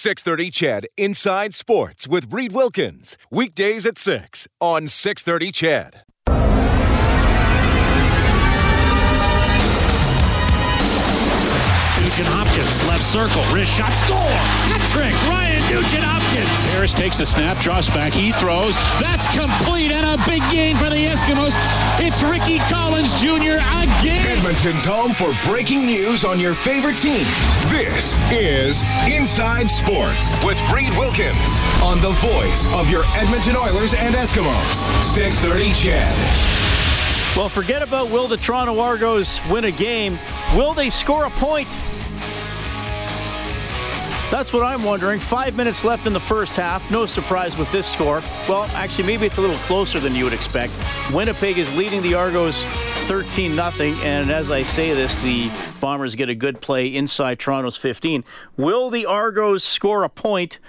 630 CHED Inside Sports with Reed Wilkins. Weekdays at 6 on 630 CHED. Fusion Hopkins, left circle, wrist shot, score! Hat trick, Ryan Nugent Hopkins! Harris takes the snap, drops back, he throws. That's complete and a big gain for the Eskimos. It's Ricky Collins Jr. again! Edmonton's home for breaking news on your favorite teams. This is Inside Sports with Reed Wilkins on the voice of your Edmonton Oilers and Eskimos. 630 CHED. Well, forget about will the Toronto Argos win a game. Will they score a point? That's what I'm wondering. 5 minutes left in the first half. No surprise with this score. Well, actually, maybe it's a little closer than you would expect. Winnipeg is leading the Argos 13-0. And as I say this, the Bombers get a good play inside Toronto's 15. Will the Argos score a point?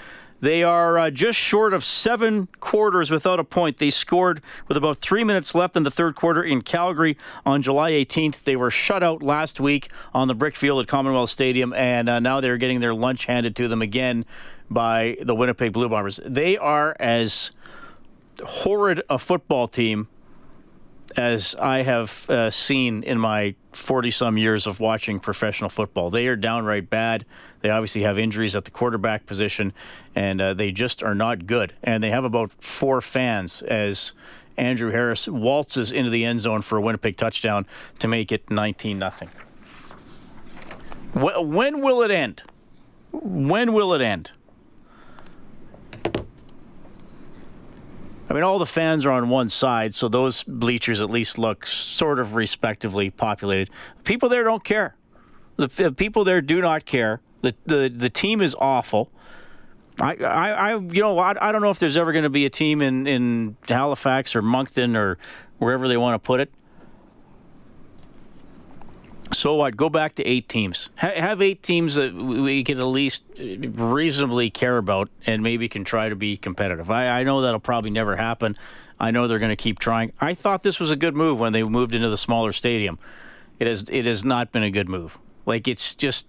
They are just short of 7 quarters without a point. They scored with about 3 minutes left in the third quarter in Calgary on July 18th. They were shut out last week on the brick field at Commonwealth Stadium, and now they're getting their lunch handed to them again by the Winnipeg Blue Bombers. They are as horrid a football team as I have seen in my 40-some years of watching professional football. They are downright bad. They obviously have injuries at the quarterback position, and they just are not good. And they have about 4 fans as Andrew Harris waltzes into the end zone for a Winnipeg touchdown to make it 19-0. When will it end? When will it end? I mean, all the fans are on one side, so those bleachers at least look sort of respectively populated. People there don't care. The people there do not care. The team is awful. I don't know if there's ever going to be a team in Halifax or Moncton or wherever they want to put it. So what? Go back to 8 teams. Have 8 teams that we can at least reasonably care about and maybe can try to be competitive. I know that'll probably never happen. I know they're going to keep trying. I thought this was a good move when they moved into the smaller stadium. It has not been a good move. Like, it's just,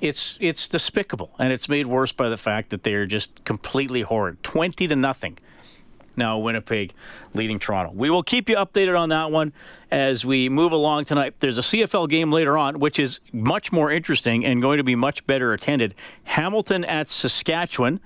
it's despicable. And it's made worse by the fact that they're just completely horrid. 20-0. Now Winnipeg leading Toronto. We will keep you updated on that one as we move along tonight. There's a CFL game later on, which is much more interesting and going to be much better attended. Hamilton at Saskatchewan.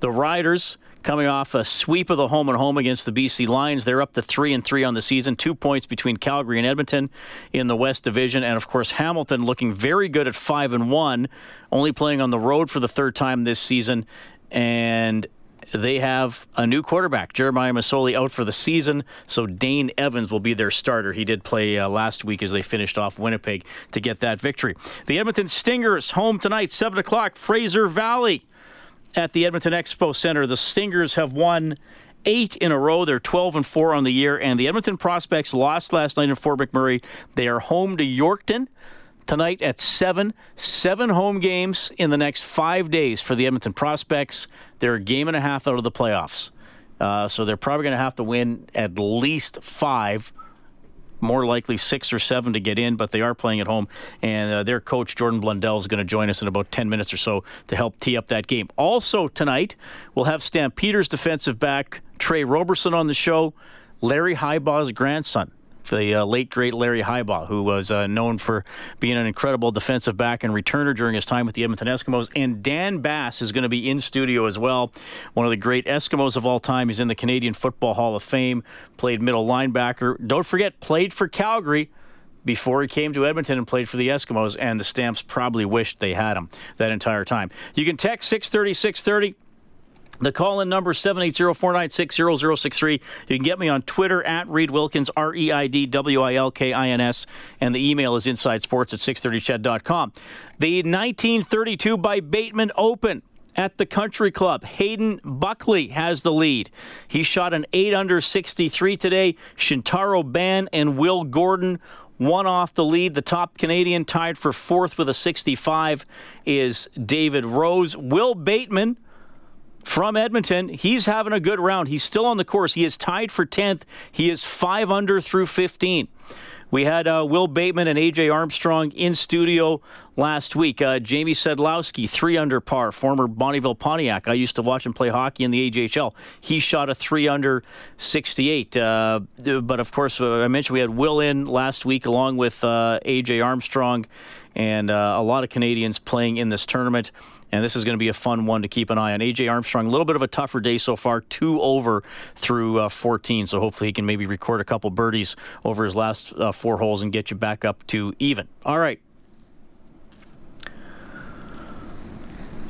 The Riders coming off a sweep of the home and home against the BC Lions. They're up to 3-3 on the season, 2 points between Calgary and Edmonton in the West Division. And, of course, Hamilton looking very good at 5-1, only playing on the road for the third time this season. And they have a new quarterback, Jeremiah Masoli, out for the season, so Dane Evans will be their starter. He did play last week as they finished off Winnipeg to get that victory. The Edmonton Stingers home tonight, 7 o'clock, Fraser Valley at the Edmonton Expo Center. The Stingers have won 8 in a row. They're 12-4 on the year, and the Edmonton Prospects lost last night in Fort McMurray. They are home to Yorkton tonight at 7. 7 home games in the next 5 days for the Edmonton Prospects. They're a game and a half out of the playoffs. So they're probably going to have to win at least 5, more likely 6 or 7 to get in, but they are playing at home. And their coach, Jordan Blundell, is going to join us in about 10 minutes or so to help tee up that game. Also tonight, we'll have Stampeders defensive back Trey Roberson on the show, Larry Highabaugh's grandson. The late, great Larry Highbaugh, who was known for being an incredible defensive back and returner during his time with the Edmonton Eskimos. And Dan Bass is going to be in studio as well, one of the great Eskimos of all time. He's in the Canadian Football Hall of Fame, played middle linebacker. Don't forget, played for Calgary before he came to Edmonton and played for the Eskimos, and the Stamps probably wished they had him that entire time. You can text 630-630. The call-in number 780-496-0063. You can get me on Twitter at Reed Wilkins, ReidWilkins, and the email is insidesports@630ched.com. The 1932 by Bateman Open at the Country Club. Hayden Buckley has the lead. He shot an 8-under 63 today. Shintaro Ban and Will Gordon one off the lead. The top Canadian, tied for 4th with a 65, is David Rose. Will Bateman from Edmonton, he's having a good round. He's still on the course. He is tied for 10th. He is 5-under through 15. We had Will Bateman and AJ Armstrong in studio last week. Jamie Sedlowski, 3-under par, former Bonneville Pontiac. I used to watch him play hockey in the AJHL. He shot a 3-under 68. But, of course, I mentioned we had Will in last week along with AJ Armstrong and a lot of Canadians playing in this tournament. And this is going to be a fun one to keep an eye on. A.J. Armstrong, a little bit of a tougher day so far, 2 over through 14. So hopefully he can maybe record a couple birdies over his last 4 holes and get you back up to even. All right.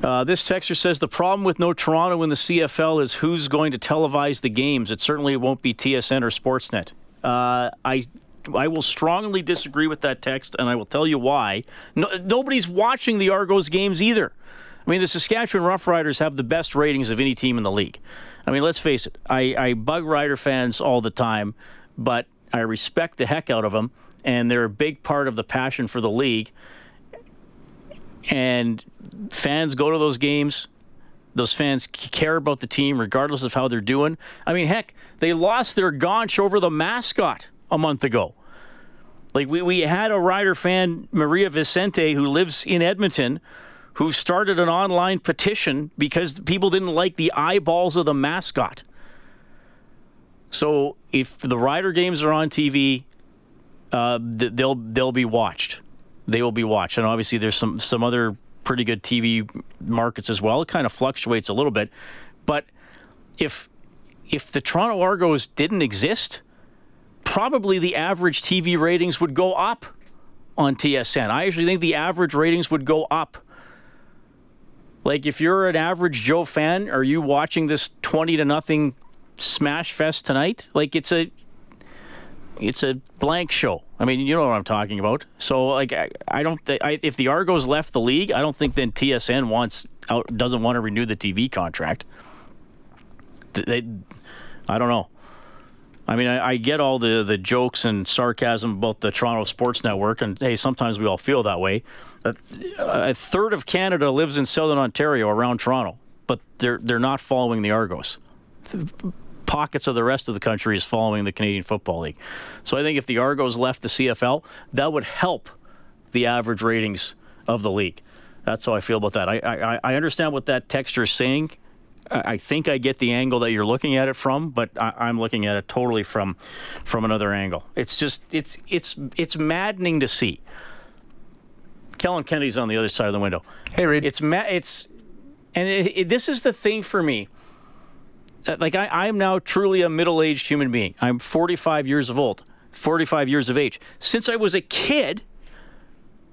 This texter says, the problem with no Toronto in the CFL is who's going to televise the games. It certainly won't be TSN or Sportsnet. I will strongly disagree with that text, and I will tell you why. No, nobody's watching the Argos games either. I mean, the Saskatchewan Roughriders have the best ratings of any team in the league. I mean, let's face it. I bug Rider fans all the time, but I respect the heck out of them, and they're a big part of the passion for the league. And fans go to those games. Those fans care about the team regardless of how they're doing. I mean, heck, they lost their gaunch over the mascot a month ago. Like, we had a Rider fan, Maria Vicente, who lives in Edmonton, who started an online petition because people didn't like the eyeballs of the mascot. So if the Rider games are on TV, they'll be watched. They will be watched. And obviously there's some other pretty good TV markets as well. It kind of fluctuates a little bit. But if the Toronto Argos didn't exist, probably the average TV ratings would go up on TSN. I actually think the average ratings would go up. Like, if you're an average Joe fan, are you watching this 20-0 smash fest tonight? Like, it's a blank show. I mean, you know what I'm talking about. So, like, I don't think if the Argos left the league, I don't think then TSN doesn't want to renew the TV contract. I don't know. I mean, I get all the jokes and sarcasm about the Toronto Sports Network, and hey, sometimes we all feel that way. A third of Canada lives in southern Ontario around Toronto, but they're not following the Argos. Pockets of the rest of the country is following the Canadian Football League. So I think if the Argos left the CFL, that would help the average ratings of the league. That's how I feel about that. I understand what that texter is saying. I think I get the angle that you're looking at it from, but I'm looking at it totally from another angle. It's just it's maddening to see. Kellen Kennedy's on the other side of the window. Hey, Reed. This is the thing for me. Like, I'm now truly a middle-aged human being. I'm 45 years of age. Since I was a kid,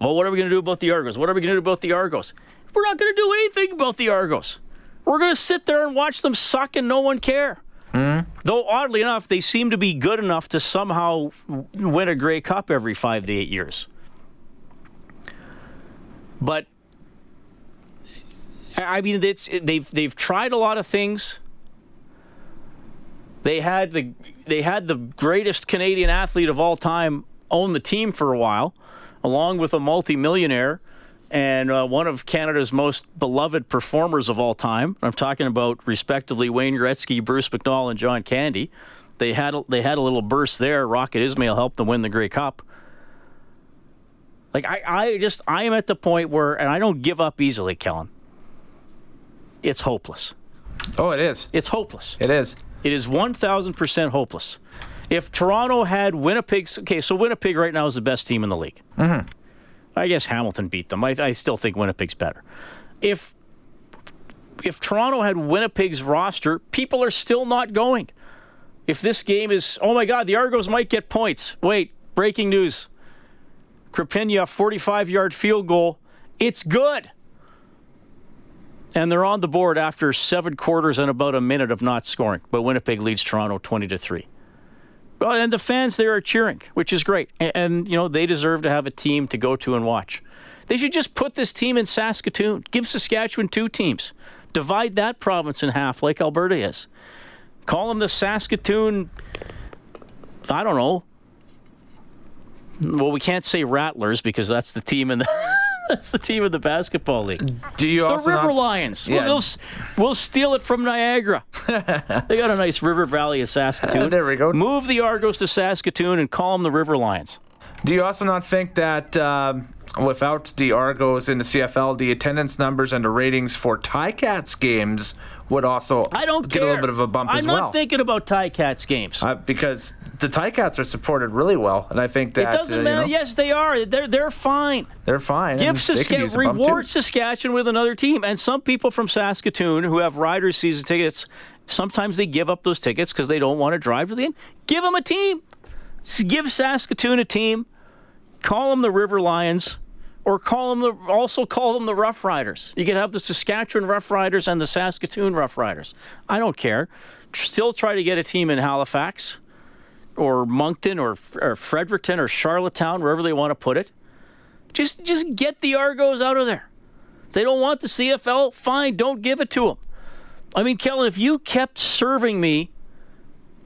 well, what are we going to do about the Argos? What are we going to do about the Argos? We're not going to do anything about the Argos. We're going to sit there and watch them suck and no one care. Mm. Though, oddly enough, they seem to be good enough to somehow win a Grey Cup every 5 to 8 years. But, I mean, they've tried a lot of things. They had the greatest Canadian athlete of all time own the team for a while, along with a multimillionaire and one of Canada's most beloved performers of all time. I'm talking about, respectively, Wayne Gretzky, Bruce McNall, and John Candy. They had a little burst there. Rocket Ismail helped them win the Grey Cup. Like, I am at the point where, and I don't give up easily, Kellen. It's hopeless. Oh, it is. It's hopeless. It is. It is 1,000% hopeless. If Toronto had Winnipeg's... Okay, so Winnipeg right now is the best team in the league. Mm-hmm. I guess Hamilton beat them. I still think Winnipeg's better. If Toronto had Winnipeg's roster, people are still not going. If this game is... Oh, my God, the Argos might get points. Wait, breaking news. Krpina, 45-yard field goal. It's good. And they're on the board after 7 quarters and about a minute of not scoring. But Winnipeg leads Toronto 20-3. Well, and the fans there are cheering, which is great. And, you know, they deserve to have a team to go to and watch. They should just put this team in Saskatoon. Give Saskatchewan 2 teams. Divide that province in half like Alberta is. Call them the Saskatoon, I don't know. Well, we can't say Rattlers because that's the team in the... That's the team of the basketball league. Do you also the River Lions. Yeah. We'll steal it from Niagara. They got a nice river valley of Saskatoon. There we go. Move the Argos to Saskatoon and call them the River Lions. Do you also not think that without the Argos in the CFL, the attendance numbers and the ratings for Ticats games would also get a little bit of a bump as well? I'm not thinking about Ticats games. Because the Ticats are supported really well, and I think that... It doesn't matter. You know, yes, they are. They're fine. They're fine. Reward Saskatchewan with another team. And some people from Saskatoon who have Riders season tickets, sometimes they give up those tickets because they don't want to drive to the game. Give them a team. Give Saskatoon a team. Call them the River Lions, or call them the Rough Riders. You can have the Saskatchewan Rough Riders and the Saskatoon Rough Riders. I don't care. Still try to get a team in Halifax or Moncton or Fredericton or Charlottetown, wherever they want to put it. Just get the Argos out of there. If they don't want the CFL, fine, don't give it to them. I mean, Kellen, if you kept serving me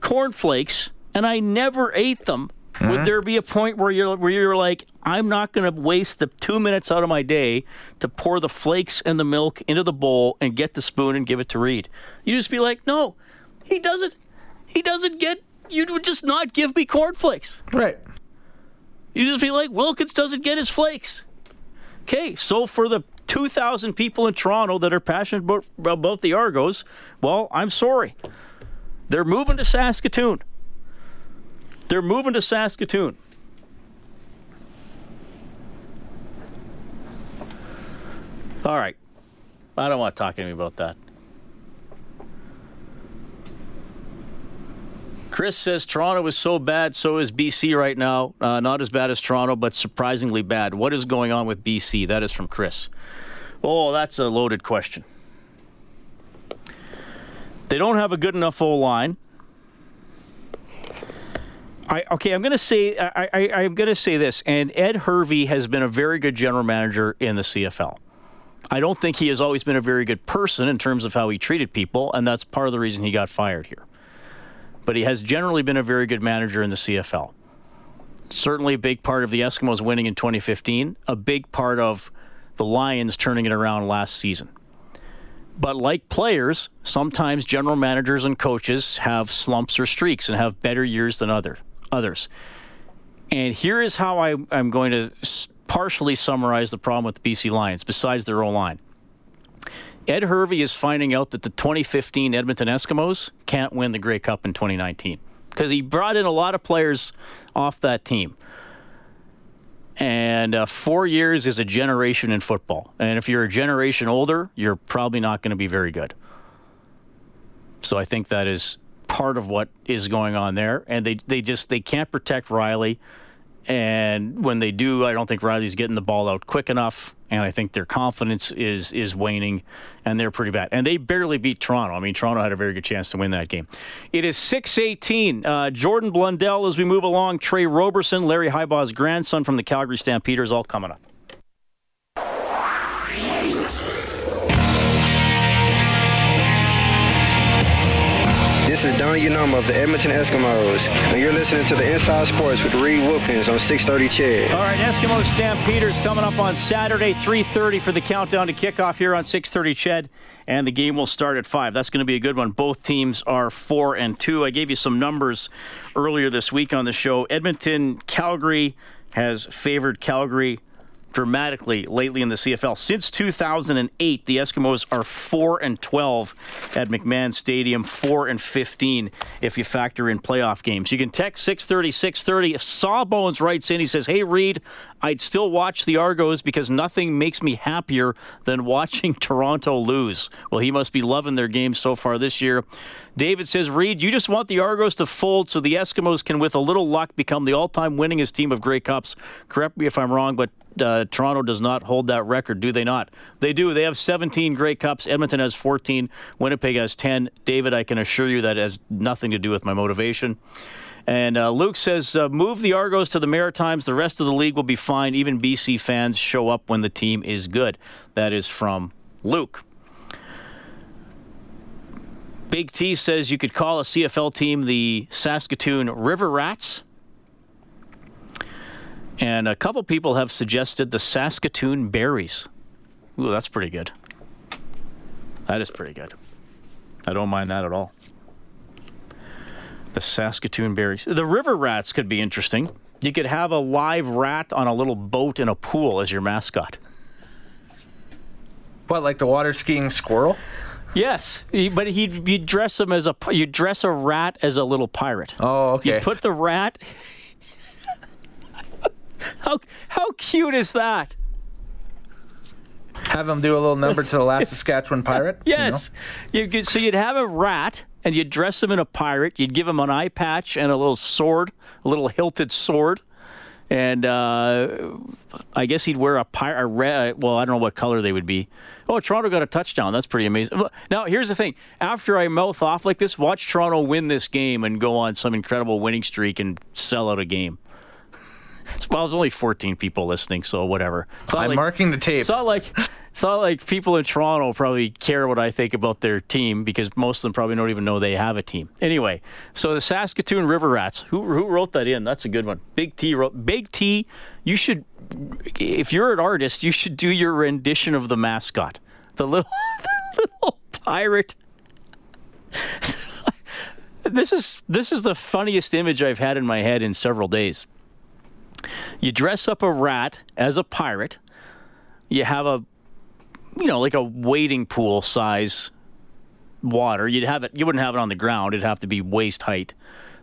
cornflakes and I never ate them, mm-hmm. would there be a point where you're like, I'm not going to waste the 2 minutes out of my day to pour the flakes and the milk into the bowl and get the spoon and give it to Reed? You just be like, no, he doesn't get. You would just not give me cornflakes. Right. You just be like, Wilkins doesn't get his flakes. Okay, so for the 2,000 people in Toronto that are passionate about the Argos, well, I'm sorry. They're moving to Saskatoon. They're moving to Saskatoon. All right. I don't want to talk to me about that. Chris says Toronto is so bad, so is BC right now. Not as bad as Toronto, but surprisingly bad. What is going on with BC? That is from Chris. Oh, that's a loaded question. They don't have a good enough O-line. I'm going to say this, and Ed Hervey has been a very good general manager in the CFL. I don't think he has always been a very good person in terms of how he treated people, and that's part of the reason he got fired here. But he has generally been a very good manager in the CFL. Certainly a big part of the Eskimos winning in 2015, a big part of the Lions turning it around last season. But like players, sometimes general managers and coaches have slumps or streaks and have better years than others. And here is how I'm going to partially summarize the problem with the BC Lions, besides their O-line. Ed Hervey is finding out that the 2015 Edmonton Eskimos can't win the Grey Cup in 2019 because he brought in a lot of players off that team. And 4 years is a generation in football. And if you're a generation older, you're probably not going to be very good. So I think that is part of what is going on there, and they can't protect Riley, and when they do, I don't think Riley's getting the ball out quick enough, and I think their confidence is waning, and they're pretty bad. And they barely beat Toronto. I mean, Toronto had a very good chance to win that game. It is 6:18. Jordan Blundell, as we move along, Trey Roberson, Larry Highbaugh's grandson from the Calgary Stampeders, all coming up. This is Don Unama of the Edmonton Eskimos, and you're listening to the Inside Sports with Reed Wilkins on 630 CHED. All right, Eskimo Stampeders coming up on Saturday, 3:30 for the countdown to kickoff here on 630 CHED, and the game will start at 5. That's going to be a good one. Both teams are 4-2. I gave you some numbers earlier this week on the show. Edmonton, Calgary has favored Calgary dramatically lately in the CFL. Since 2008, the Eskimos are 4-12 at McMahon Stadium, 4-15 if you factor in playoff games. You can text 630-630. Sawbones writes in, he says, hey, Reed, I'd still watch the Argos because nothing makes me happier than watching Toronto lose. Well, he must be loving their game so far this year. David says, Reed, you just want the Argos to fold so the Eskimos can, with a little luck, become the all-time winningest team of Grey Cups. Correct me if I'm wrong, but Toronto does not hold that record, do they not? They do. They have 17 Grey Cups. Edmonton has 14. Winnipeg has 10. David, I can assure you that has nothing to do with my motivation. And Luke says, move the Argos to the Maritimes. The rest of the league will be fine. Even BC fans show up when the team is good. That is from Luke. Big T says you could call a CFL team the Saskatoon River Rats. And a couple people have suggested the Saskatoon Berries. Ooh, that's pretty good. That is pretty good. I don't mind that at all. The Saskatoon Berries. The River Rats could be interesting. You could have a live rat on a little boat in a pool as your mascot. What, like the water skiing squirrel? Yes, but you dress him as you dress a rat as a little pirate. Oh, okay. You put the rat. How cute is that? Have him do a little number to the last Saskatchewan pirate. Yes, you know? So you'd have a rat and you'd dress him in a pirate. You'd give him an eye patch and a little sword, a little hilted sword, and I guess he'd wear a red. Well, I don't know what color they would be. Oh, Toronto got a touchdown. That's pretty amazing. Now, here's the thing. After I mouth off like this, watch Toronto win this game and go on some incredible winning streak and sell out a game. Well, there's only 14 people listening, so whatever. I'm marking the tape. It's not like people in Toronto probably care what I think about their team, because most of them probably don't even know they have a team. Anyway, so the Saskatoon River Rats. Who wrote that in? That's a good one. Big T wrote. Big T, you should, if you're an artist, you should do your rendition of the mascot. The little pirate. This is the funniest image I've had in my head in several days. You dress up a rat as a pirate. You have like a wading pool size water. You wouldn't have it on the ground. It'd have to be waist height.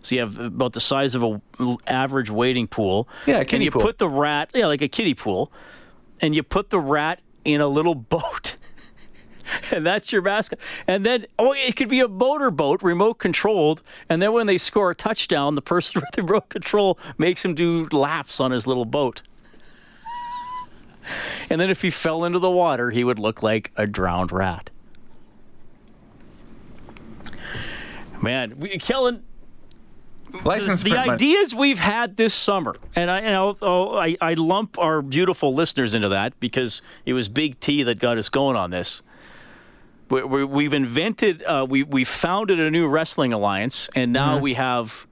So you have about the size of an average wading pool. Yeah, a kiddie pool. And you put the rat, like a kiddie pool, and you put the rat in a little boat. And that's your mascot. And then, it could be a motorboat, remote controlled. And then when they score a touchdown, the person with the remote control makes him do laps on his little boat. And then if he fell into the water, he would look like a drowned rat. Man, Kellen, the ideas we've had this summer, and I lump our beautiful listeners into that because it was Big T that got us going on this. We've invented, we founded a new wrestling alliance, and now we have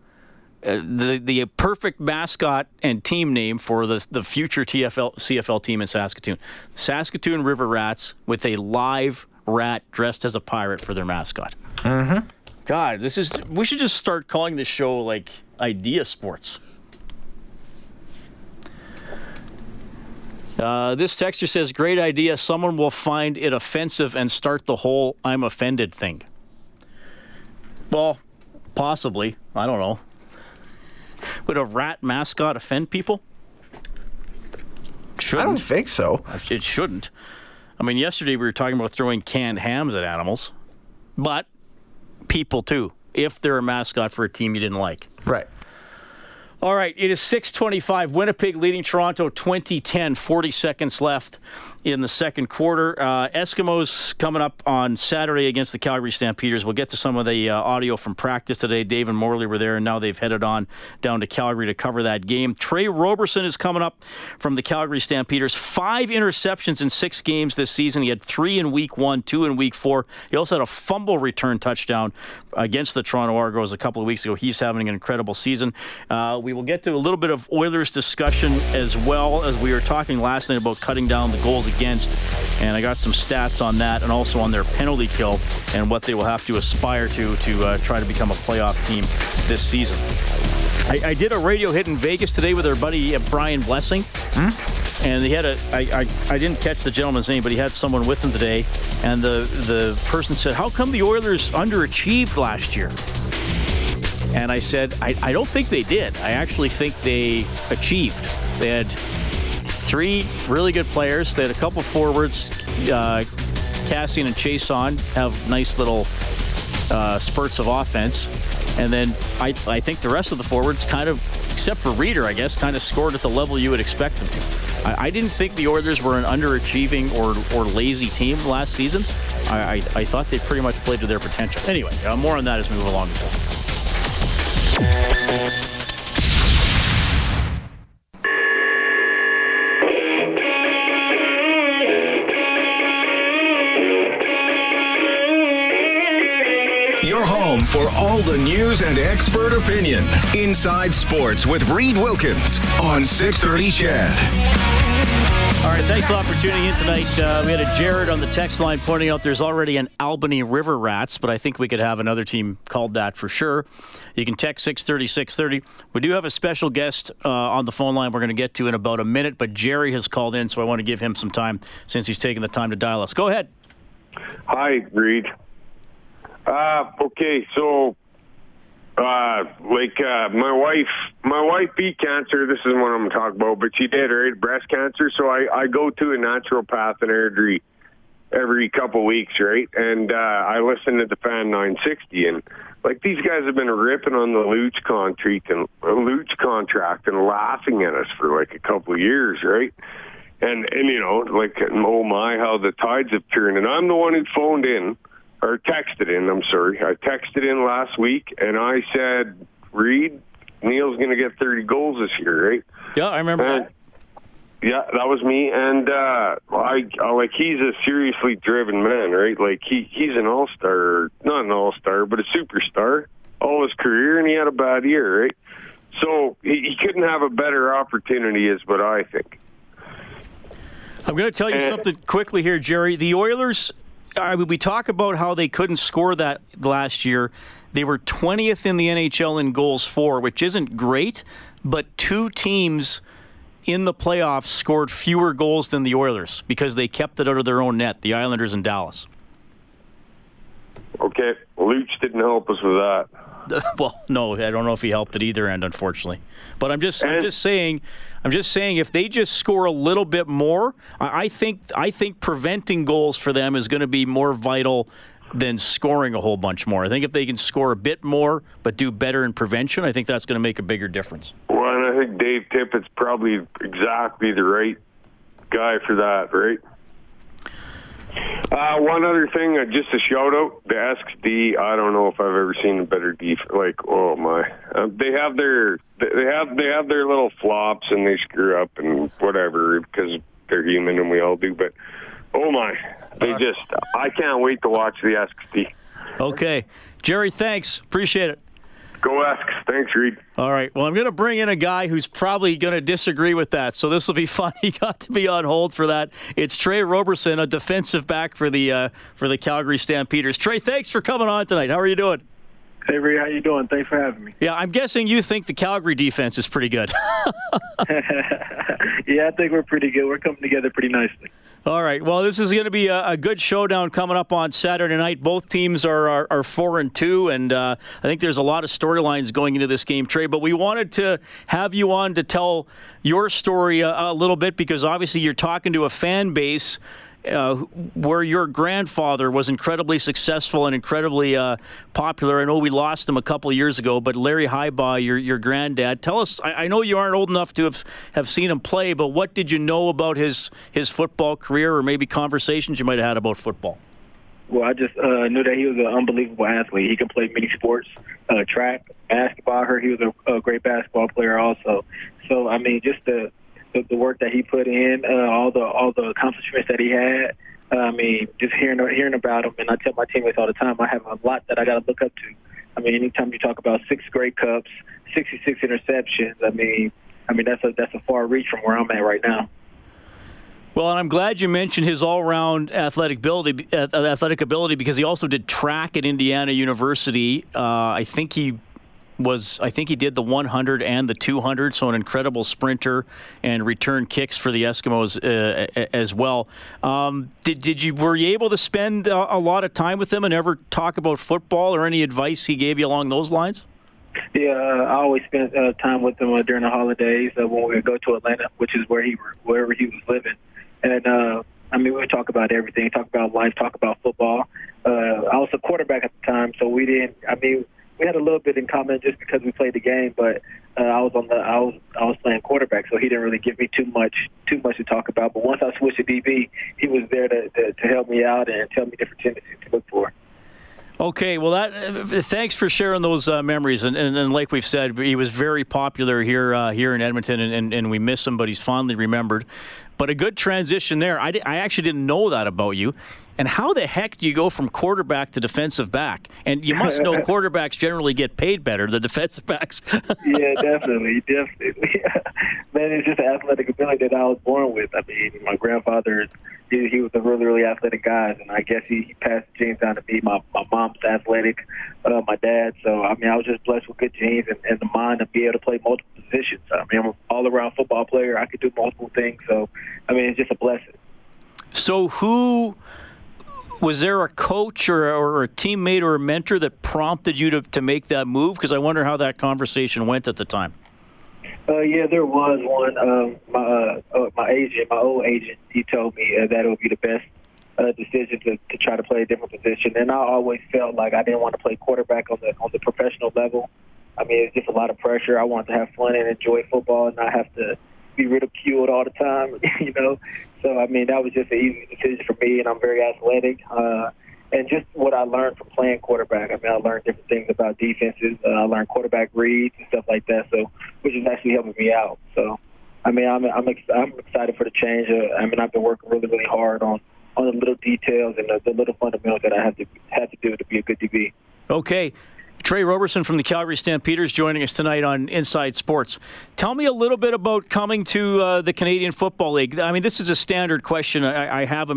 the perfect mascot and team name for the future CFL team in Saskatoon. Saskatoon River Rats, with a live rat dressed as a pirate for their mascot. Mm-hmm. God, we should just start calling this show like Idea Sports. This texter says, great idea. Someone will find it offensive and start the whole I'm offended thing. Well, possibly. I don't know. Would a rat mascot offend people? Shouldn't. I don't think so. It shouldn't. I mean, yesterday we were talking about throwing canned hams at animals. But people, too, if they're a mascot for a team you didn't like. Right. All right, it is 6:25. Winnipeg leading Toronto 20-10, 40 seconds left in the second quarter. Eskimos coming up on Saturday against the Calgary Stampeders. We'll get to some of the audio from practice today. Dave and Morley were there, and now they've headed on down to Calgary to cover that game. Trey Roberson is coming up from the Calgary Stampeders. 5 interceptions in 6 games this season. He had 3 in Week 1, 2 in Week 4. He also had a fumble return touchdown against the Toronto Argos a couple of weeks ago. He's having an incredible season. We will get to a little bit of Oilers discussion as well, as we were talking last night about cutting down the goals against, and I got some stats on that and also on their penalty kill and what they will have to aspire to try to become a playoff team this season. I did a radio hit in Vegas today with our buddy Brian Blessing, and he had I didn't catch the gentleman's name, but he had someone with him today, and the person said, how come the Oilers underachieved last year? And I said, I don't think they did. I actually think they achieved. They had 3 really good players. They had a couple forwards. Cassian and Chase have nice little spurts of offense. And then I think the rest of the forwards kind of, except for Reeder, I guess, kind of scored at the level you would expect them to. I didn't think the Oilers were an underachieving or lazy team last season. I thought they pretty much played to their potential. Anyway, more on that as we move along as well. Your home for all the news and expert opinion. Inside Sports with Reed Wilkins on 630 CHED. All All right, thanks a lot for tuning in tonight. We had a Jared on the text line pointing out there's already an Albany River Rats, but I think we could have another team called that for sure. You can text 630-630. We do have a special guest on the phone line we're going to get to in about a minute, but Jerry has called in, so I want to give him some time since he's taken the time to dial us. Go ahead. Hi, Reed. Okay, so... my wife beat cancer. This isn't what I'm talking about, but she did, right? Breast cancer. So I go to a naturopath and surgery every couple weeks, right? And I listen to the Fan 960, and like these guys have been ripping on the Luch contract and laughing at us for like a couple of years, right? And you know, like, oh my, how the tides have turned. And I'm the one who phoned in. Or texted in, I'm sorry. I texted in last week, and I said, Reed, Neil's going to get 30 goals this year, right? Yeah, I remember that. Yeah, that was me. And, like, he's a seriously driven man, right? Like, he's an all-star. Not an all-star, but a superstar all his career, and he had a bad year, right? So he couldn't have a better opportunity is what I think. I'm going to tell you something quickly here, Jerry. The Oilers... we talk about how they couldn't score that last year. They were 20th in the NHL in goals for, which isn't great, but two teams in the playoffs scored fewer goals than the Oilers because they kept it out of their own net, the Islanders and Dallas. Okay, Luch didn't help us with that. Well, no, I don't know if he helped at either end, unfortunately. But I'm just saying, if they just score a little bit more, I think preventing goals for them is going to be more vital than scoring a whole bunch more. I think if they can score a bit more but do better in prevention, I think that's going to make a bigger difference. Well, and I think Dave Tippett's probably exactly the right guy for that, right? One other thing, just a shout-out. The SXD, I don't know if I've ever seen a better defense. Like, oh, my. They have their little flops, and they screw up and whatever because they're human and we all do. But, oh, my. I can't wait to watch the SXD. Okay. Jerry, thanks. Appreciate it. Go ask. Thanks, Reed. All right. Well, I'm going to bring in a guy who's probably going to disagree with that, so this will be fun. He got to be on hold for that. It's Trey Roberson, a defensive back for the Calgary Stampeders. Trey, thanks for coming on tonight. How are you doing? Hey, Reed. How you doing? Thanks for having me. Yeah, I'm guessing you think the Calgary defense is pretty good. Yeah, I think we're pretty good. We're coming together pretty nicely. All right. Well, this is going to be a good showdown coming up on Saturday night. Both teams are 4-2, and I think there's a lot of storylines going into this game, Trey. But we wanted to have you on to tell your story a little bit because obviously you're talking to a fan base where your grandfather was incredibly successful and incredibly popular. I know we lost him a couple of years ago, but Larry Highbaugh, your granddad, tell us, I know you aren't old enough to have seen him play, but what did you know about his football career or maybe conversations you might have had about football? Well, I just knew that he was an unbelievable athlete. He could play many sports, track, basketball. I heard he was a great basketball player also. So, I mean, just the work that he put in, all the accomplishments that he had. I mean, just hearing about him, and I tell my teammates all the time, I have a lot that I got to look up to. I mean, anytime you talk about 6 Grey Cups, 66 interceptions, I mean that's a far reach from where I'm at right now. Well, and I'm glad you mentioned his all-round athletic ability because he also did track at Indiana University. I think he did the 100 and the 200, so an incredible sprinter and return kicks for the Eskimos as well. Were you able to spend a lot of time with him and ever talk about football or any advice he gave you along those lines? Yeah, I always spent time with him during the holidays when we would go to Atlanta, which is wherever he was living. And I mean, we would talk about everything, talk about life, talk about football. I was a quarterback at the time, so we didn't. I mean. We had a little bit in common just because we played the game, but I was playing quarterback, so he didn't really give me too much to talk about. But once I switched to DB, he was there to help me out and tell me different tendencies to look for. Okay, well, thanks for sharing those memories. And like we've said, he was very popular here in Edmonton, and we miss him, but he's fondly remembered. But a good transition there. I actually didn't know that about you. And how the heck do you go from quarterback to defensive back? And you must know quarterbacks generally get paid better than defensive backs. Yeah, definitely. Man, it's just the athletic ability that I was born with. I mean, my grandfather, he was a really athletic guy, and I guess he passed the genes down to me. My mom's athletic, my dad. So, I mean, I was just blessed with good genes and the mind to be able to play multiple positions. I mean, I'm an all-around football player. I could do multiple things. So, I mean, it's just a blessing. So who... was there a coach or a teammate or a mentor that prompted you to make that move? Because I wonder how that conversation went at the time. Yeah, there was one. My old agent, he told me that it would be the best decision to try to play a different position. And I always felt like I didn't want to play quarterback on the professional level. I mean, it's just a lot of pressure. I wanted to have fun and enjoy football and not have to be ridiculed all the time, you know. So, I mean, that was just an easy decision for me, and I'm very athletic. And just what I learned from playing quarterback. I mean, I learned different things about defenses. I learned quarterback reads and stuff like that, so which is actually helping me out. So, I mean, I'm excited for the change. I mean, I've been working really hard on the little details and the little fundamentals that I have to do to be a good DB. Okay. Trey Roberson from the Calgary Stampeders joining us tonight on Inside Sports. Tell me a little bit about coming to the Canadian Football League. I mean, this is a standard question I have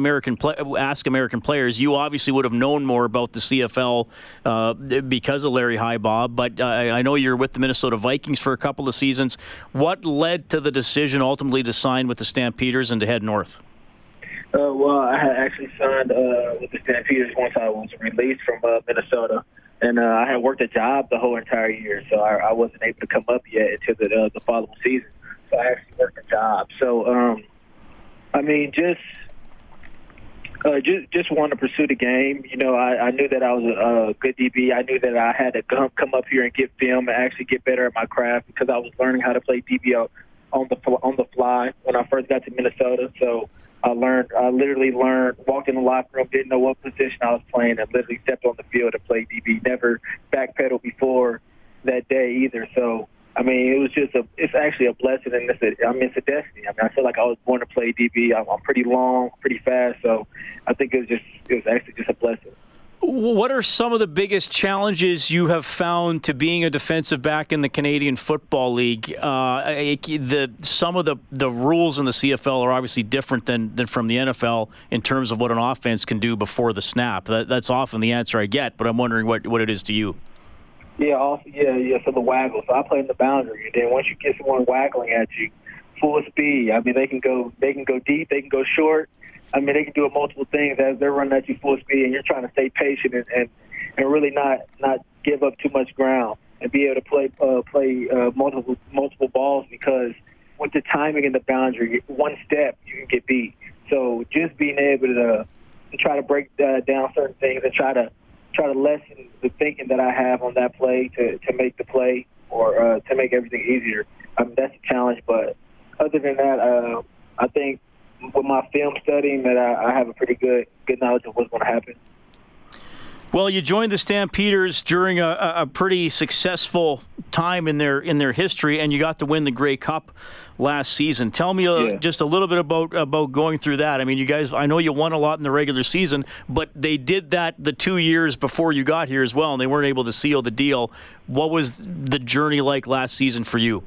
ask American players. You obviously would have known more about the CFL because of Larry Highbaugh, but I know you're with the Minnesota Vikings for a couple of seasons. What led to the decision ultimately to sign with the Stampeders and to head north? Well, I had actually signed with the Stampeders once I was released from Minnesota. And I had worked a job the whole entire year, so I wasn't able to come up yet until the following season. So I actually worked a job. So, I mean, just wanted to pursue the game. You know, I knew that I was a good DB. I knew that I had to come up here and get film and actually get better at my craft because I was learning how to play DB on the fly when I first got to Minnesota. So I literally learned, walked in the locker room, didn't know what position I was playing, and literally stepped on the field to play DB. Never backpedaled before that day either. So, I mean, it was it's actually a blessing, and it's a destiny. I mean, I feel like I was born to play DB. I'm pretty long, pretty fast, so I think it was actually just a blessing. What are some of the biggest challenges you have found to being a defensive back in the Canadian Football League? Some of the rules in the CFL are obviously different than from the NFL in terms of what an offense can do before the snap. That's often the answer I get, but I'm wondering what it is to you. Yeah, so the waggle. So I play in the boundary, and then once you get someone waggling at you, full speed. I mean, they can go deep, they can go short. I mean, they can do multiple things as they're running at you full speed, and you're trying to stay patient and really not give up too much ground and be able to play multiple balls, because with the timing and the boundary, one step you can get beat. So just being able to try to break down certain things and try to lessen the thinking that I have on that play to make the play or to make everything easier. I mean, that's a challenge, but other than that, I think with my film studying that I have a pretty good knowledge of what's going to happen. Well, you joined the Stampeders during a pretty successful time in their history, and you got to win the Grey Cup last season. Tell me just a little bit about going through that. I mean, you guys, I know you won a lot in the regular season, but they did that the 2 years before you got here as well, and they weren't able to seal the deal. What was the journey like last season for you?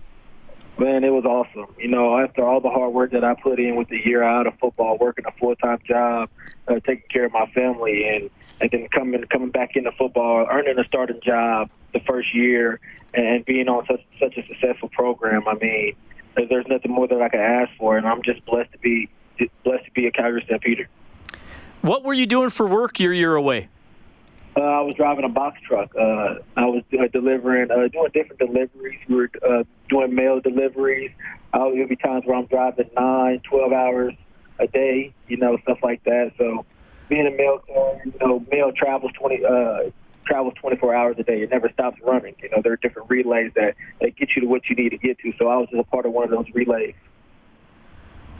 Man, it was awesome. You know, after all the hard work that I put in with the year out of football, working a full-time job, taking care of my family, and then coming back into football, earning a starting job the first year, and being on such a successful program. I mean, there's nothing more that I could ask for, and I'm just blessed to be a Calgary Stampeder. What were you doing for work your year away? I was driving a box truck. I was doing different deliveries. We were doing mail deliveries. There'll be times where I'm driving 9-12 hours a day, you know, stuff like that. So being a mail car, you know, mail travels 24 hours a day. It never stops running. You know, there are different relays that get you to what you need to get to. So I was just a part of one of those relays.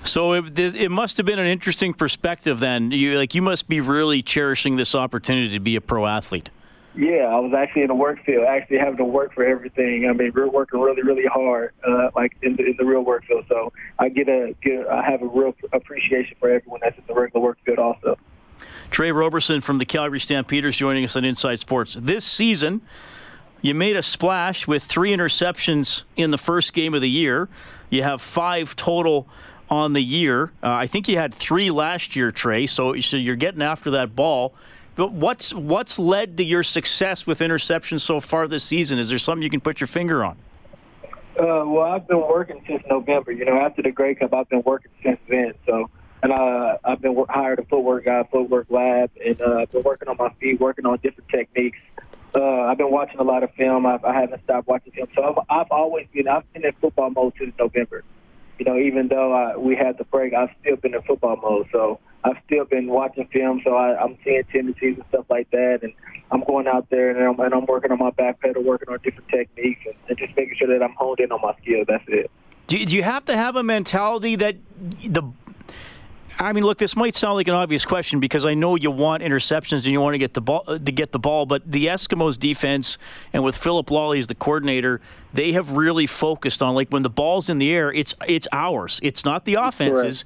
So it must have been an interesting perspective then. You must be really cherishing this opportunity to be a pro athlete. Yeah, I was actually in the work field, actually having to work for everything. I mean, we're working really hard, like in the real work field. So I have a real appreciation for everyone that's in the regular work field also. Trey Roberson from the Calgary Stampeders joining us on Inside Sports. This season, you made a splash with 3 interceptions in the first game of the year. You have 5 total on the year. I think you had 3 last year, Trey, so you're getting after that ball. But what's led to your success with interceptions so far this season? Is there something you can put your finger on? Well, I've been working since November. You know, after the Grey Cup, I've been working since then. So, and I've been hired a footwork guy, footwork lab, and I've been working on my feet, working on different techniques. I've been watching a lot of film. I haven't stopped watching film. So I've been in football mode since November. You know, even though we had the break, I've still been in football mode. So I've still been watching film, so I'm seeing tendencies and stuff like that, and I'm going out there and I'm working on my back pedal, working on different techniques, and just making sure that I'm honed in on my skills. That's it. Do you have to have a mentality that I mean, look, this might sound like an obvious question because I know you want interceptions and you want to get the ball, but the Eskimos defense, and with Philip Lawley as the coordinator, they have really focused on, like, when the ball's in the air, it's ours. It's not the offense's.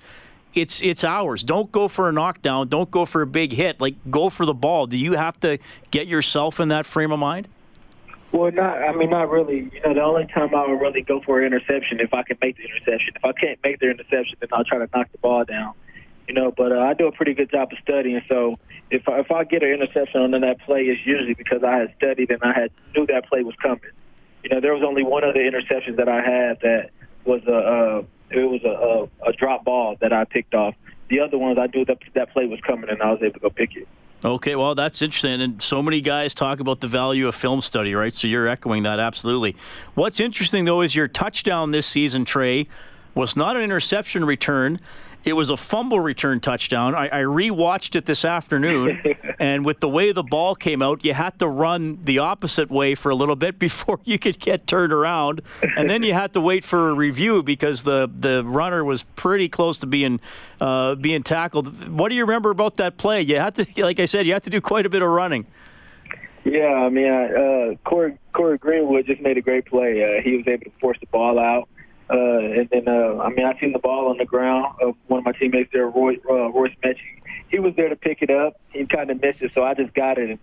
It's ours. Don't go for a knockdown. Don't go for a big hit. Like, go for the ball. Do you have to get yourself in that frame of mind? Well, not really. You know, the only time I would really go for an interception if I can make the interception. If I can't make the interception, then I'll try to knock the ball down. You know, but I do a pretty good job of studying. So if I get an interception on that play, it's usually because I had studied and I had knew that play was coming. You know, there was only one other interception that I had that was a drop ball that I picked off. The other ones, I knew that play was coming, and I was able to go pick it. Okay, well, that's interesting. And so many guys talk about the value of film study, right? So you're echoing that, absolutely. What's interesting, though, is your touchdown this season, Trey, was not an interception return. It was a fumble return touchdown. I re-watched it this afternoon, and with the way the ball came out, you had to run the opposite way for a little bit before you could get turned around, and then you had to wait for a review because the runner was pretty close to being tackled. What do you remember about that play? You had to, like I said, you had to do quite a bit of running. Yeah, I mean, Corey Greenwood just made a great play. He was able to force the ball out. And then, I seen the ball on the ground of one of my teammates there, Royce Metchie. He was there to pick it up. He kind of missed it, so I just got it. And,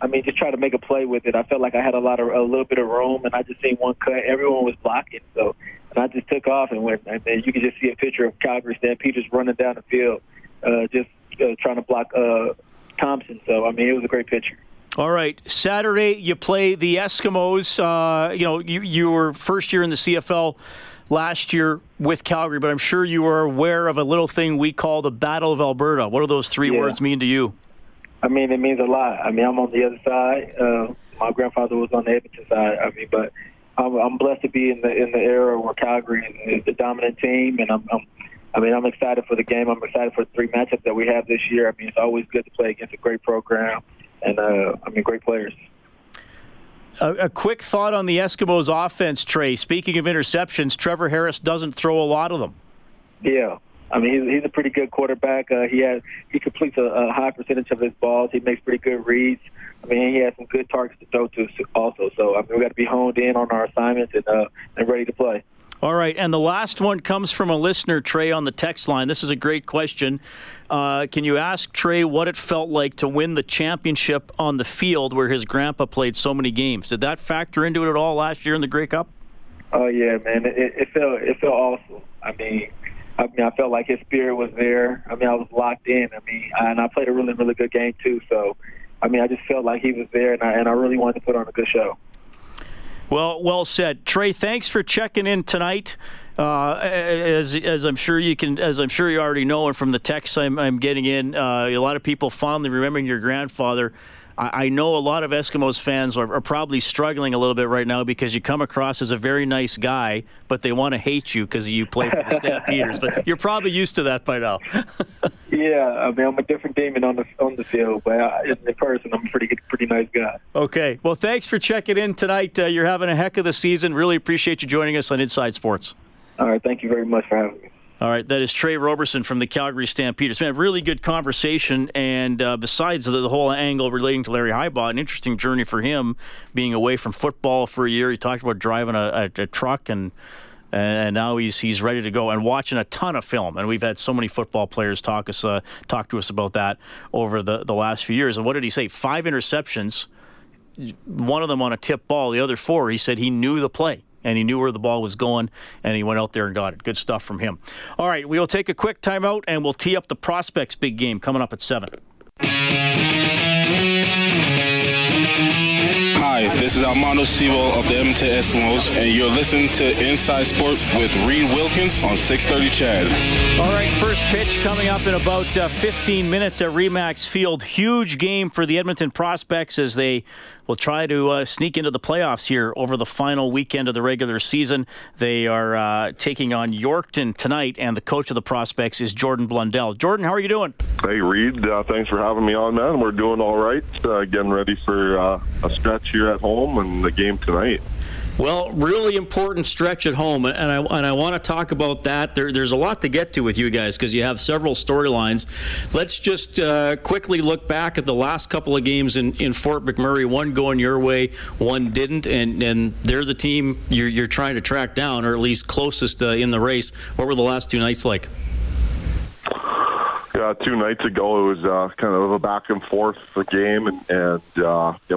I mean, just tried to make a play with it. I felt like I had a little bit of room, and I just seen one cut. Everyone was blocking, so and I just took off and went. And then you can just see a picture of Calgary Stampeders running down the field, just trying to block Thompson. So, I mean, it was a great picture. All right, Saturday you play the Eskimos. You were first year in the CFL last year with Calgary, but I'm sure you are aware of a little thing we call the Battle of Alberta. What do those three words mean to you? I mean, it means a lot. I mean, I'm on the other side. My grandfather was on the Edmonton side. I mean, but I'm blessed to be in the era where Calgary is the dominant team, and I'm excited for the game. I'm excited for the 3 matchups that we have this year. I mean, it's always good to play against a great program and great players. A quick thought on the Eskimos' offense, Trey. Speaking of interceptions, Trevor Harris doesn't throw a lot of them. Yeah. I mean, he's a pretty good quarterback. He completes a high percentage of his balls. He makes pretty good reads. I mean, he has some good targets to throw to also. So, I mean, we've got to be honed in on our assignments and ready to play. All right, and the last one comes from a listener, Trey, on the text line. This is a great question. Can you ask Trey what it felt like to win the championship on the field where his grandpa played so many games? Did that factor into it at all last year in the Grey Cup? Oh, yeah, man. It felt awesome. I mean, I felt like his spirit was there. I mean, I was locked in. I mean, and I played a really, really good game, too. So, I mean, I just felt like he was there, and I really wanted to put on a good show. Well said, Trey. Thanks for checking in tonight. As I'm sure you can, as I'm sure you already know, and from the texts I'm getting in, a lot of people fondly remembering your grandfather. I know a lot of Eskimos fans are probably struggling a little bit right now because you come across as a very nice guy, but they want to hate you because you play for the Stampeders. But you're probably used to that by now. Yeah, I mean, I'm a different demon on the field, but in person, I'm a pretty nice guy. Okay, well, thanks for checking in tonight. You're having a heck of the season. Really appreciate you joining us on Inside Sports. All right, thank you very much for having me. All right, that is Trey Roberson from the Calgary Stampeders. Man, really good conversation, and besides the whole angle relating to Larry Highbaugh, an interesting journey for him being away from football for a year. He talked about driving a truck and and now he's ready to go and watching a ton of film. And we've had so many football players talk to us about that over the last few years. And what did he say? 5 interceptions, one of them on a tip ball, the other 4, he said he knew the play. And he knew where the ball was going, and he went out there and got it. Good stuff from him. All right, we'll take a quick timeout, and we'll tee up the prospects big game coming up at 7. Hi, this is Armando Sewell of the Edmonton Eskimos, and you're listening to Inside Sports with Reed Wilkins on 630 CHAD. All right, first pitch coming up in about 15 minutes at RE/MAX Field. Huge game for the Edmonton prospects as they will try to sneak into the playoffs here over the final weekend of the regular season. They are taking on Yorkton tonight, and the coach of the prospects is Jordan Blundell. Jordan, how are you doing? Hey, Reed. Thanks for having me on, man. We're doing all right. Getting ready for a stretch here at home and the game tonight. Well, really important stretch at home, and I want to talk about that. There's a lot to get to with you guys because you have several storylines. Let's just quickly look back at the last couple of games in Fort McMurray, one going your way, one didn't, and they're the team you're trying to track down, or at least closest in the race. What were the last 2 nights like? Yeah, 2 nights ago, it was kind of a back-and-forth game, and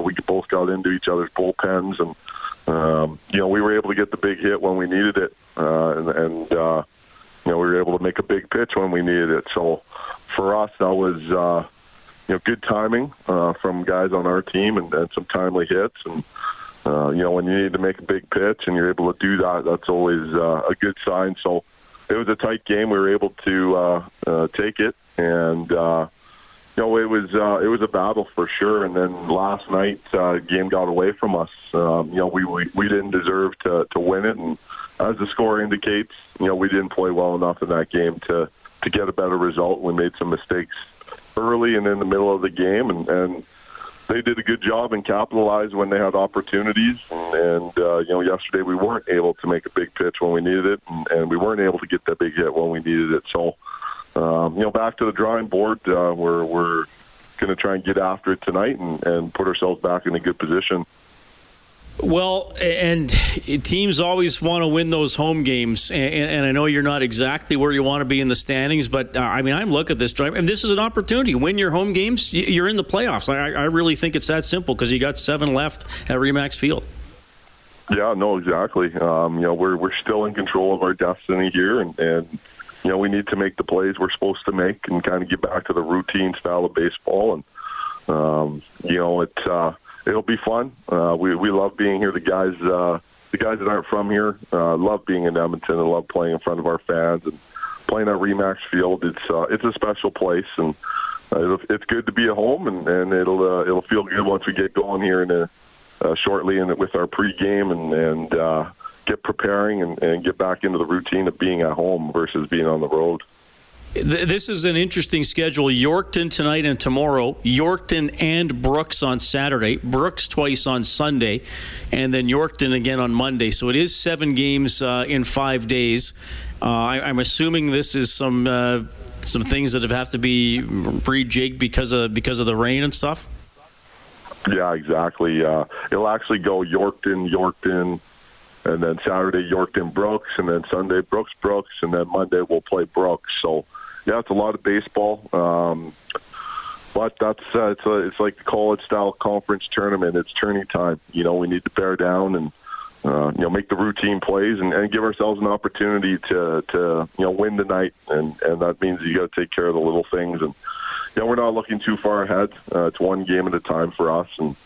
we both got into each other's bullpens, and we were able to get the big hit when we needed it, and we were able to make a big pitch when we needed it. So for us, that was good timing from guys on our team and some timely hits. And when you need to make a big pitch and you're able to do that, that's always a good sign. So it was a tight game. We were able to take it, and it was a battle for sure. And then last night, game got away from us. We didn't deserve to win it, and as the score indicates, we didn't play well enough in that game to get a better result. We made some mistakes early and in the middle of the game, and they did a good job and capitalized when they had opportunities. And yesterday we weren't able to make a big pitch when we needed it, and we weren't able to get that big hit when we needed it. So. Back to the drawing board. We're going to try and get after it tonight and put ourselves back in a good position. Well, and teams always want to win those home games, and I know you're not exactly where you want to be in the standings, but I'm looking at this drive, and this is an opportunity. Win your home games, you're in the playoffs. I really think it's that simple because you got 7 left at RE/MAX Field. Yeah, no, exactly. We're still in control of our destiny here, and we need to make the plays we're supposed to make and kind of get back to the routine style of baseball. And, it'll be fun. We love being here. The guys that aren't from here love being in Edmonton and love playing in front of our fans. And playing at RE/MAX Field, it's a special place. And it's good to be at home, and it'll feel good once we get going here shortly with our pregame and get preparing and get back into the routine of being at home versus being on the road. This is an interesting schedule. Yorkton tonight and tomorrow. Yorkton and Brooks on Saturday. Brooks twice on Sunday. And then Yorkton again on Monday. So it is 7 games in 5 days. I'm assuming this is some things that have to be rejigged because of the rain and stuff? Yeah, exactly. It'll actually go Yorkton, and then Saturday, Yorkton Brooks, and then Sunday, Brooks, and then Monday we'll play Brooks. So, yeah, it's a lot of baseball. But that's it's like the college-style conference tournament. It's tourney time. We need to bear down and, make the routine plays and give ourselves an opportunity to win tonight. And that means you got to take care of the little things. And, we're not looking too far ahead. It's one game at a time for us. And,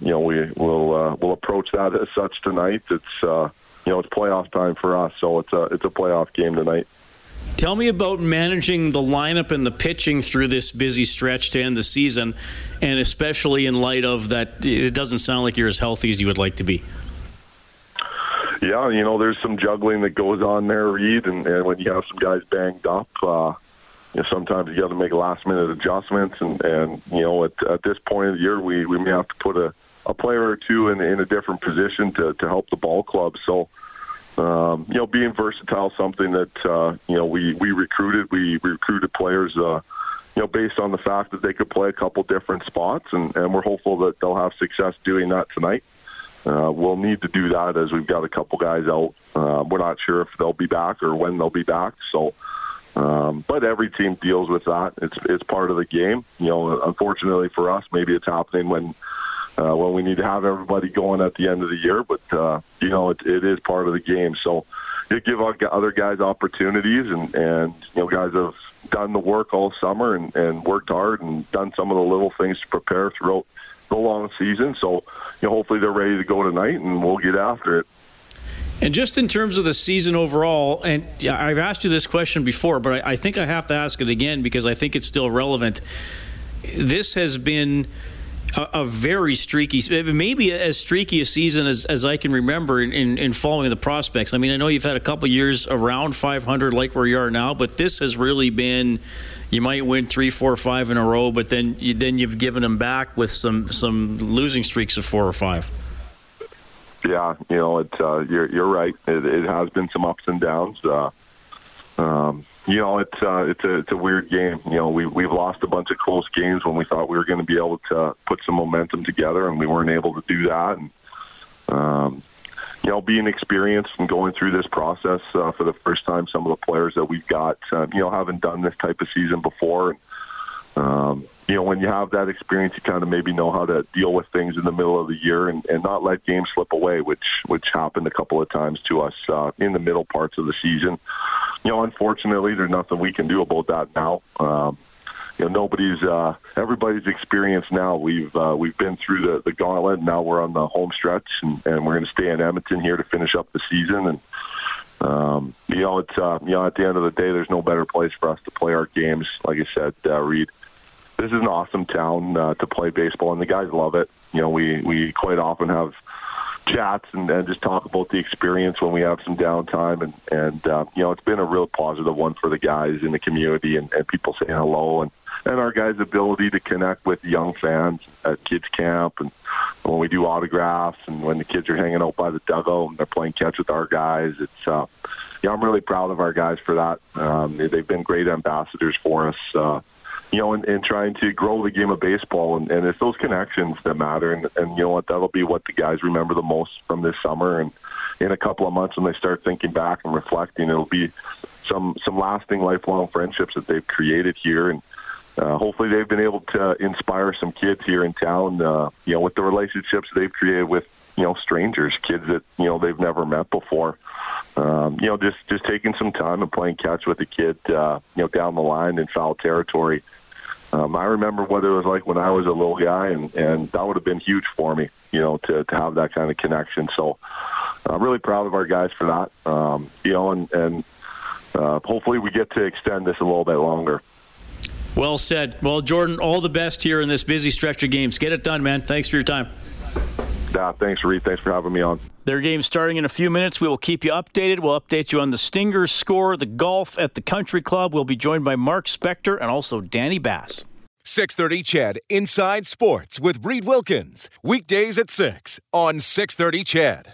we'll approach that as such tonight. It's it's playoff time for us, so it's a playoff game tonight. Tell me about managing the lineup and the pitching through this busy stretch to end the season, and especially in light of that, it doesn't sound like you're as healthy as you would like to be. Yeah, there's some juggling that goes on there, Reed, and when you have some guys banged up, sometimes you got to make last-minute adjustments, and at this point of the year, we may have to put a player or two in a different position to help the ball club. So, being versatile is something that we recruited. We recruited players, based on the fact that they could play a couple different spots, and we're hopeful that they'll have success doing that tonight. We'll need to do that as we've got a couple guys out. We're not sure if they'll be back or when they'll be back. So, but every team deals with that. It's part of the game. You know, unfortunately for us, maybe it's happening when we need to have everybody going at the end of the year. But you know, it is part of the game. So you give other guys opportunities, and you know, guys have done the work all summer and worked hard and done some of the little things to prepare throughout the long season. So, you know, hopefully they're ready to go tonight, and we'll get after it. And just in terms of the season overall, and I've asked you this question before, but I think I have to ask it again because I think it's still relevant. This has been a very streaky, maybe as streaky a season as I can remember in following the prospects. I mean, I know you've had a couple years around 500 like where you are now, but this has really been, you might win 3, 4, 5 in a row, but then you've given them back with some losing streaks of 4 or 5. Yeah, you know, you're right. It has been some ups and downs. You know, it's a weird game. You know, we've lost a bunch of close games when we thought we were going to be able to put some momentum together, and we weren't able to do that. And you know, being experienced and going through this process for the first time, some of the players that we've got, you know, haven't done this type of season before. And, you know, when you have that experience, you kind of maybe know how to deal with things in the middle of the year and not let games slip away, which happened a couple of times to us in the middle parts of the season. You know, unfortunately, there's nothing we can do about that now. You know, everybody's experienced now. We've been through the gauntlet, and now we're on the home stretch, and we're going to stay in Edmonton here to finish up the season. And you know, you know, at the end of the day, there's no better place for us to play our games. Like I said, Reed, this is an awesome town to play baseball, and the guys love it. You know, we quite often have chats and just talk about the experience when we have some downtime, and you know, it's been a real positive one for the guys in the community, and people saying hello, and our guys' ability to connect with young fans at kids camp, and when we do autographs, and when the kids are hanging out by the dugout and they're playing catch with our guys. It's yeah, I'm really proud of our guys for that. They've been great ambassadors for us, you know, and trying to grow the game of baseball. And it's those connections that matter. And you know what, that'll be what the guys remember the most from this summer. And in a couple of months, when they start thinking back and reflecting, it'll be some lasting, lifelong friendships that they've created here. And hopefully they've been able to inspire some kids here in town, you know, with the relationships they've created with, you know, strangers, kids that, you know, they've never met before. You know, just taking some time and playing catch with a kid, you know, down the line in foul territory. I remember what it was like when I was a little guy, and that would have been huge for me, you know, to have that kind of connection. So I'm really proud of our guys for that, you know, and hopefully we get to extend this a little bit longer. Well said. Well, Jordan, all the best here in this busy stretch of games. Get it done, man. Thanks for your time. Yeah, thanks, Reed. Thanks for having me on. Their game's starting in a few minutes. We will keep you updated. We'll update you on the Stingers score, the golf at the Country Club. We'll be joined by Mark Spector and also Danny Bass. 6:30 CHED Inside Sports with Reed Wilkins. Weekdays at 6 on 6:30 CHED.